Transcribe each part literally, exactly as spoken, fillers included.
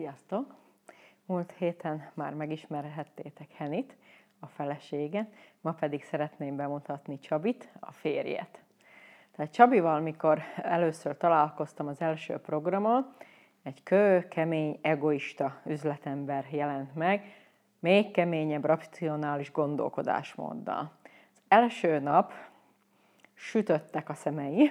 Sziasztok! Múlt héten már megismerhettétek Henit, a feleséget, ma pedig szeretném bemutatni Csabit, a férjet. Tehát Csabival, mikor először találkoztam az első programon, egy kőkemény, egoista üzletember jelent meg, még keményebb, racionális gondolkodásmóddal. Az első nap sütöttek a szemei,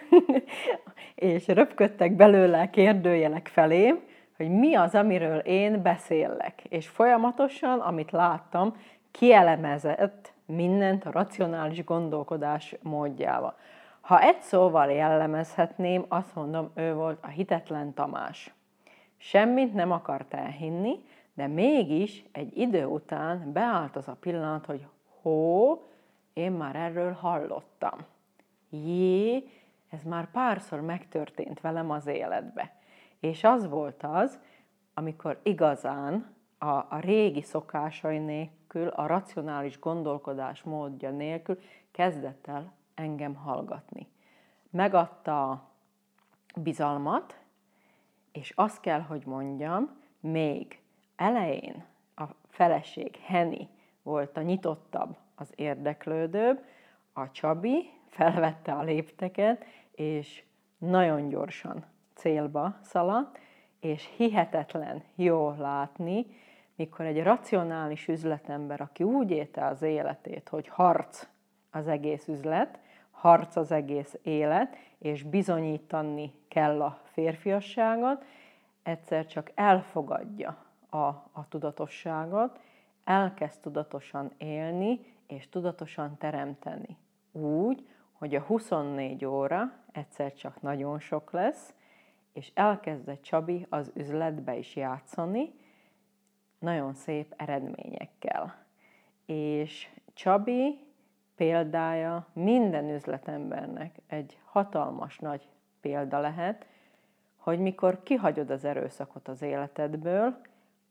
és röpködtek belőle kérdőjelek felém, hogy mi az, amiről én beszélek. És folyamatosan, amit láttam, kielemezett mindent a racionális gondolkodás módjával. Ha egy szóval jellemezhetném, azt mondom, ő volt a hitetlen Tamás. Semmit nem akart elhinni, de mégis egy idő után beállt az a pillanat, hogy hó, én már erről hallottam. Jé, ez már párszor megtörtént velem az életbe. És az volt az, amikor igazán a, a régi szokásai nélkül, a racionális gondolkodás módja nélkül kezdett el engem hallgatni. Megadta a bizalmat, és azt kell, hogy mondjam, még elején a feleség, Heni volt a nyitottabb, az érdeklődőbb, a Csabi felvette a lépteket, és nagyon gyorsan célba szaladt, és hihetetlen jó látni, mikor egy racionális üzletember, aki úgy élte az életét, hogy harc az egész üzlet, harc az egész élet, és bizonyítani kell a férfiasságot, egyszer csak elfogadja a, a tudatosságot, elkezd tudatosan élni, és tudatosan teremteni. Úgy, hogy a huszonnégy óra egyszer csak nagyon sok lesz, és elkezdett Csabi az üzletbe is játszani, nagyon szép eredményekkel. És Csabi példája minden üzletembernek egy hatalmas nagy példa lehet, hogy mikor kihagyod az erőszakot az életedből,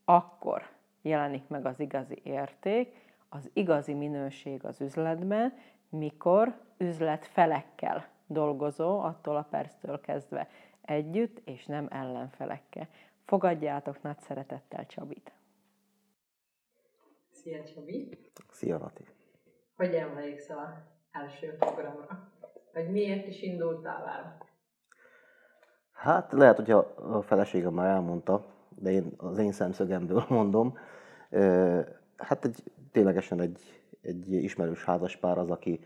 akkor jelenik meg az igazi érték, az igazi minőség az üzletben, mikor üzletfelekkel dolgozó, attól a perctől kezdve együtt, és nem ellenfelekkel. Fogadjátok nagy szeretettel Csabit! Szia Csabi! Szia Lati! Hogy emléksz az első programra? Hogy miért is indultál el? Hát lehet, hogy a feleségem már elmondta, de én az én szemszögemből mondom. Hát egy, ténylegesen egy, egy ismerős házaspár az, aki,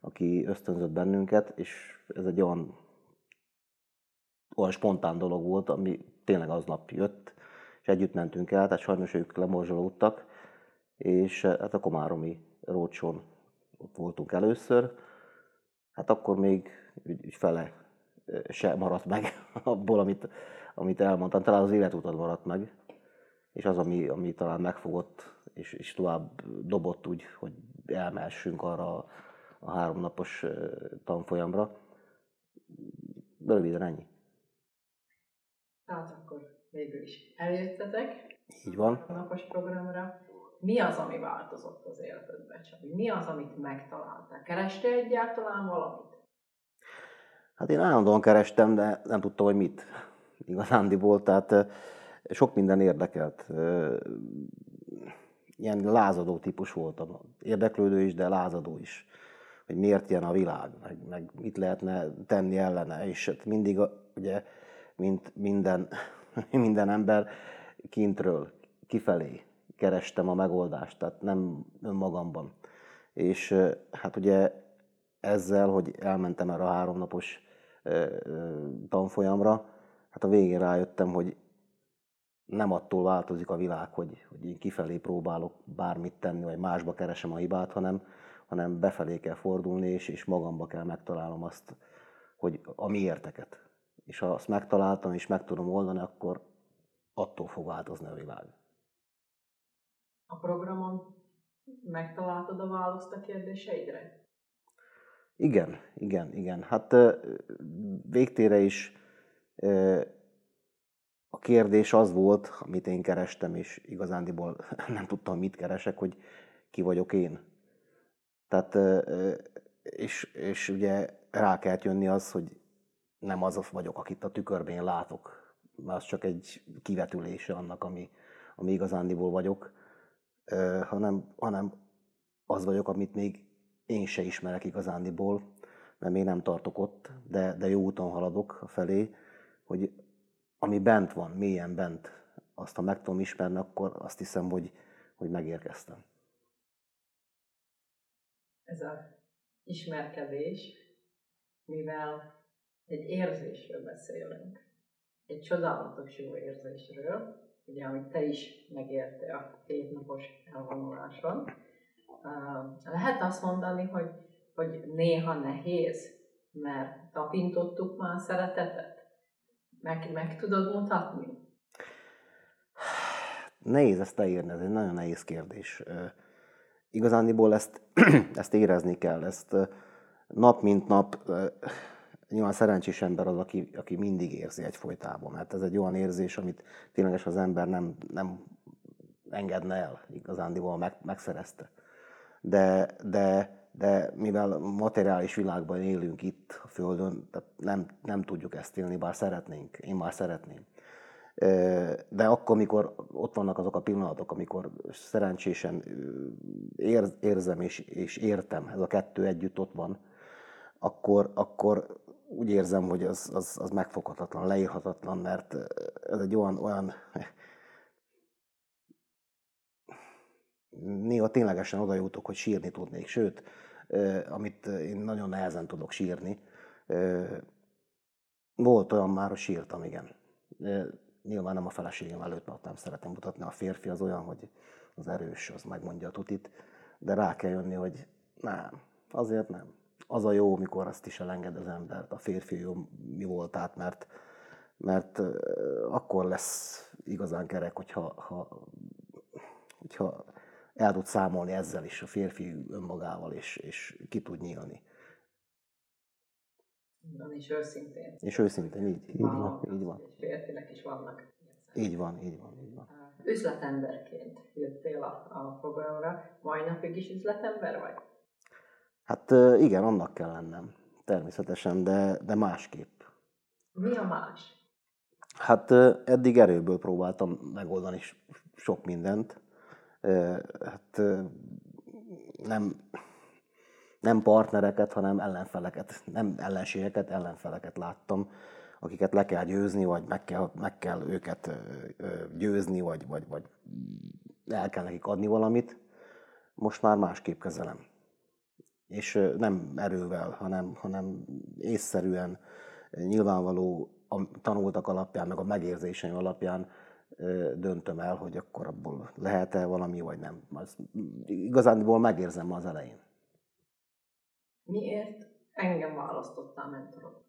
aki ösztönzött bennünket, és ez egy olyan olyan spontán dolog volt, ami tényleg aznap jött, és együtt mentünk el, tehát sajnos ők lemorzsolódtak, és hát a komáromi rócson ott voltunk először, hát akkor még úgy fele se maradt meg abból, amit, amit elmondtam, talán az életutat maradt meg, és az, ami, ami talán megfogott, és, és tovább dobott úgy, hogy elmehessünk arra a háromnapos tanfolyamra. Röviden ennyi. Hát akkor végül is eljöttetek. Így van. A napos programra. Mi az, ami változott az életedben, Csabi? Mi az, amit megtaláltál? Kerestél egyáltalán valamit? Hát én állandóan kerestem, de nem tudtam, hogy mit. Igazándiból, tehát sok minden érdekelt. Ilyen lázadó típus voltam. Érdeklődő is, de lázadó is. Hogy miért ilyen a világ, meg, meg mit lehetne tenni ellene. És mindig, ugye, mint minden, minden ember, kintről, kifelé kerestem a megoldást, tehát nem önmagamban. És hát ugye ezzel, hogy elmentem erre a háromnapos tanfolyamra, hát a végén rájöttem, hogy nem attól változik a világ, hogy, hogy én kifelé próbálok bármit tenni, vagy másba keresem a hibát, hanem, hanem befelé kell fordulni, és, és magamba kell megtalálnom azt, hogy a miérteket. És ha azt megtaláltam, és meg tudom oldani, akkor attól fog változni a világ. A programon megtaláltad a választ a kérdéseidre? Igen, igen, igen. Hát végtére is a kérdés az volt, amit én kerestem, és igazándiból nem tudtam, mit keresek, hogy ki vagyok én. Tehát, és, és ugye rá kellett jönni az, hogy nem az vagyok, akit a tükörben látok, az csak egy kivetülése annak, ami, ami igazándiból vagyok, uh, hanem, hanem az vagyok, amit még én se ismerek igazándiból, mert még nem tartok ott, de, de jó úton haladok felé, hogy ami bent van, mélyen bent, azt ha meg tudom ismerni, akkor azt hiszem, hogy, hogy megérkeztem. Ez az ismerkedés, mivel egy érzésről beszélünk, egy csodálatos jó érzésről, ugye, amit te is megértél a kétnapos elvonuláson. Lehet azt mondani, hogy, hogy néha nehéz, mert tapintottuk már a szeretetet? Meg, meg tudod mutatni? Nehéz ezt leírni, ez egy nagyon nehéz kérdés. Igazándiból ezt, ezt érezni kell, ezt nap mint nap, nyilván szerencsés ember az, aki, aki mindig érzi egyfolytában. Hát ez egy olyan érzés, amit tényleg az ember nem, nem engedne el, igazándiból meg, megszerezte. De, de, de mivel materiális világban élünk itt a Földön, tehát nem, nem tudjuk ezt élni, bár szeretnénk, én már szeretném. De akkor, amikor ott vannak azok a pillanatok, amikor szerencsésen ér, érzem és, és értem, ez a kettő együtt ott van, akkor, akkor úgy érzem, hogy az, az, az megfoghatatlan, leírhatatlan, mert ez egy olyan, olyan néha ténylegesen oda jutok, hogy sírni tudnék, sőt, amit én nagyon nehezen tudok sírni. Volt olyan már, hogy sírtam, igen. Nyilván nem a feleségem előtt, mert nem szeretem mutatni. A férfi az olyan, hogy az erős, az megmondja a tutit, de rá kell jönni, hogy nem, azért nem. Az a jó, mikor azt is elenged az embert, a férfi jó mi voltát, mert, mert akkor lesz igazán kerek, hogyha, ha, hogyha el tud számolni ezzel is, a férfi önmagával, és, és ki tud nyílni. Van, és őszintén. És őszintén, így, így van. Így van. És férfinek is vannak. Így van, így van, így van. Üzletemberként jöttél a, a programra, mai napig is üzletember vagy? Hát igen, annak kell lennem, természetesen, de, de másképp. Mi a más? Hát eddig erőből próbáltam megoldani sok mindent. Hát nem, nem partnereket, hanem ellenfeleket, nem ellenségeket, ellenfeleket láttam, akiket le kell győzni, vagy meg kell, meg kell őket győzni, vagy, vagy, vagy el kell nekik adni valamit. Most már másképp kezelem. És nem erővel, hanem, hanem észszerűen, nyilvánvaló a tanultak alapján, meg a megérzéseim alapján döntöm el, hogy akkor abból lehet-e valami, vagy nem. Az, igazándiból megérzem ma az elején. Miért engem választottál mentoromnak?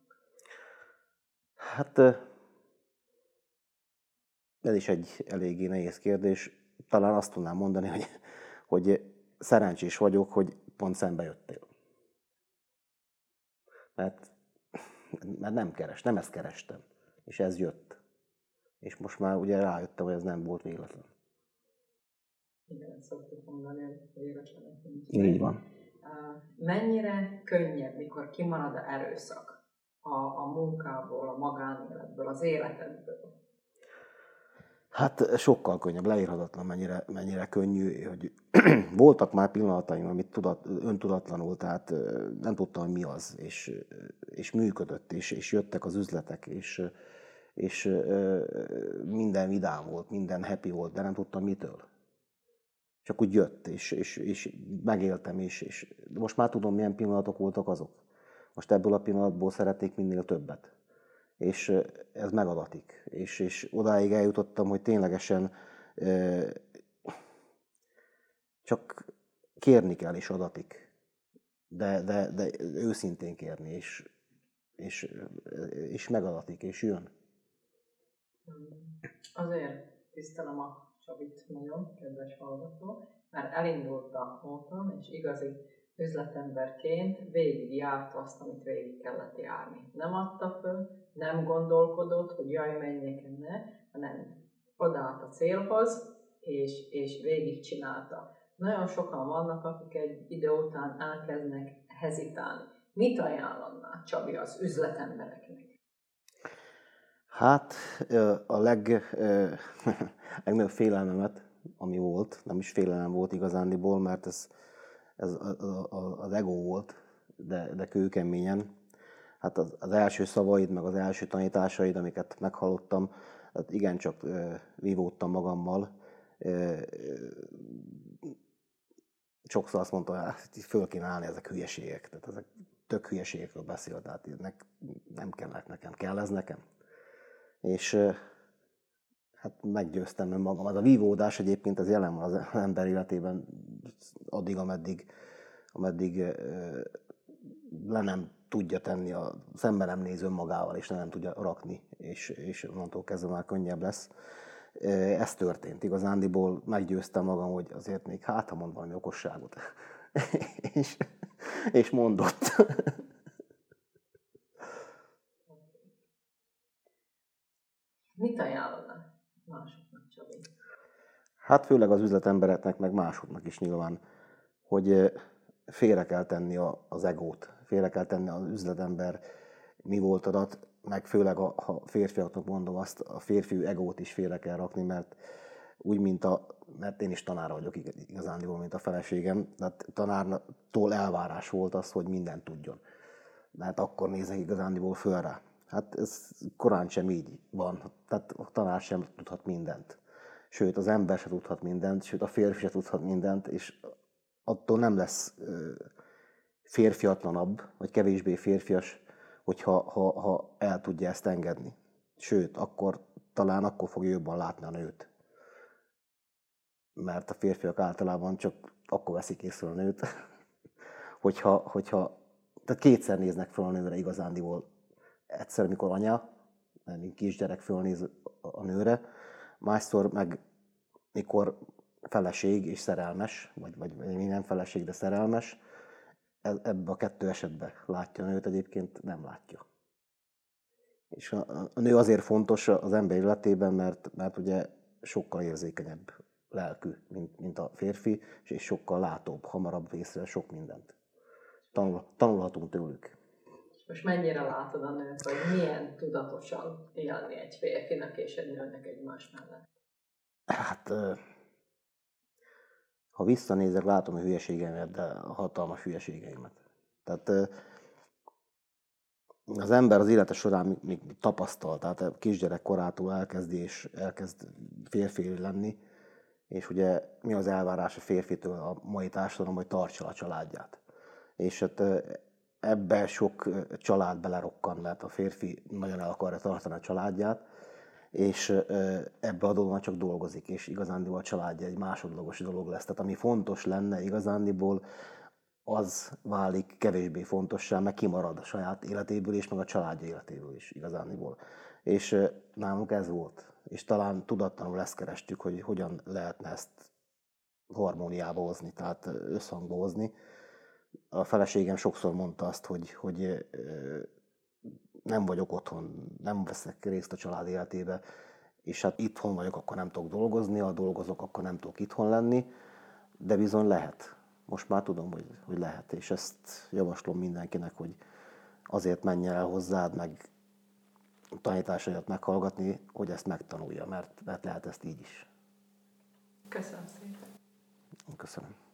Hát ez is egy eléggé nehéz kérdés. Talán azt tudnám mondani, hogy, hogy szerencsés vagyok, hogy pont szembe jöttél. Mert, mert nem keres, nem ezt kerestem, és ez jött. És most már ugye rájöttem, hogy ez nem volt véletlen. Igen, szoktuk mondani, hogy véletlenek nincs. Így van. Mennyire könnyebb, mikor kimarad a erőszak a, a munkából, a magánéletből, az életedből? Hát sokkal könnyebb, leírhatatlan, mennyire, mennyire könnyű, hogy voltak már pillanataim, amit tudat, öntudatlanul, tehát nem tudtam, hogy mi az, és, és működött, és, és jöttek az üzletek, és, és minden vidám volt, minden happy volt, de nem tudtam mitől. Csak úgy jött, és, és, és megéltem, és, és most már tudom, milyen pillanatok voltak azok. Most ebből a pillanatból szeretnék minél többet. És ez megadatik. És, és odáig eljutottam, hogy ténylegesen e, csak kérni kell, és adatik. De, de, de őszintén kérni, és, és, és megadatik, és jön. Azért tisztelem a Csabit nagyon, kedves hallgató, mert elindult a módon, és igazi üzletemberként végigjárta azt, amit végig kellett járni. Nem adta föl, nem gondolkodott, hogy jaj, menjék enne, hanem odállt a célhoz, és, és végigcsinálta. Nagyon sokan vannak, akik egy idő után elkezdnek hezitálni. Mit ajánlanná Csabi az üzletembereknek? Hát a leg, legnagyobb félelmemet, ami volt, nem is félelem volt igazándiból, mert ez, ez az ego volt, de, de kőkeményen. Hát az, az első szavaid, meg az első tanításaid, amiket meghallottam, hát igencsak vívódtam magammal. Sokszor azt mondtam, hogy föl kéne állni, ezek hülyeségek. Tehát ezek tök hülyeségekről beszél, tehát nem kellett nekem, kell ez nekem. És hát meggyőztem önmagam. Az a vívódás egyébként az jelen van az ember életében addig, ameddig, ameddig le nem tudja tenni, a szembe nem néz önmagával, és le nem tudja rakni, és, és onnantól kezdve már könnyebb lesz. Ez történt igazándiból, meggyőztem magam, hogy azért még hát, ha mond valami okosságot. és, és mondott. Mit ajánlod másoknak, Csabi? Hát főleg az üzletembereknek, meg másoknak is nyilván, hogy félre kell tenni a, az egót, félre kell tenni az üzletember mi voltadat, meg főleg, a, ha férfiaknak mondom azt, a férfi egót is félre kell rakni, mert úgy, mint a, mert én is tanár vagyok igazán jól, mint a feleségem, tehát tanártól elvárás volt az, hogy mindent tudjon. Mert akkor néznek igazándiból föl rá. Hát ez korán sem így van, tehát a tanár sem tudhat mindent. Sőt, az ember sem tudhat mindent, sőt, a férfi sem tudhat mindent, és attól nem lesz férfiatlanabb, vagy kevésbé férfias, hogyha ha, ha el tudja ezt engedni. Sőt, akkor talán akkor fogja jobban látni a nőt. Mert a férfiak általában csak akkor veszik észre a nőt, hogyha, hogyha tehát kétszer néznek fel a nőre igazándiból. Egyszer, mikor anya, mint kisgyerek fölnéz a nőre, másszor meg mikor feleség és szerelmes, vagy, vagy nem feleség, de szerelmes, ebbe a kettő esetben látja a nőt, egyébként nem látja. És a, a nő azért fontos az ember életében, mert, mert ugye sokkal érzékenyebb lelkű, mint, mint a férfi, és sokkal látóbb, hamarabb észre sok mindent. Tanul, tanulhatunk tőlük. Most mennyire látod a nőt, hogy milyen tudatosan élni egy férfinak és egy nőnek egymás mellett? Hát, ha visszanézek, látom a hülyeségeimet, de a hatalmas hülyeségeimet. Tehát az ember az élete során még tapasztal, tehát kisgyerek korától elkezdi és elkezd férfi lenni, és ugye mi az elvárás a férfitől a mai társadalom, hogy tartsa a családját. És hát ebben sok család belerokkan, mert a férfi nagyon el akarja tartani a családját, és ebbe a dologban csak dolgozik, és igazándiból a családja egy másodlagos dolog lesz. Tehát ami fontos lenne igazándiból, az válik kevésbé fontossá, meg kimarad a saját életéből és meg a családja életéből is igazándiból. És nálunk ez volt, és talán tudatlanul ezt kerestük, hogy hogyan lehetne ezt harmóniába hozni, tehát összhangba hozni. A feleségem sokszor mondta azt, hogy, hogy nem vagyok otthon, nem veszek részt a család életébe, és hát itthon vagyok, akkor nem tudok dolgozni, ha dolgozok, akkor nem tudok itthon lenni, de bizony lehet. Most már tudom, hogy, hogy lehet, és ezt javaslom mindenkinek, hogy azért menjen el hozzád, meg tanításaidat meghallgatni, hogy ezt megtanulja, mert, mert lehet ezt így is. Köszönöm szépen. Köszönöm.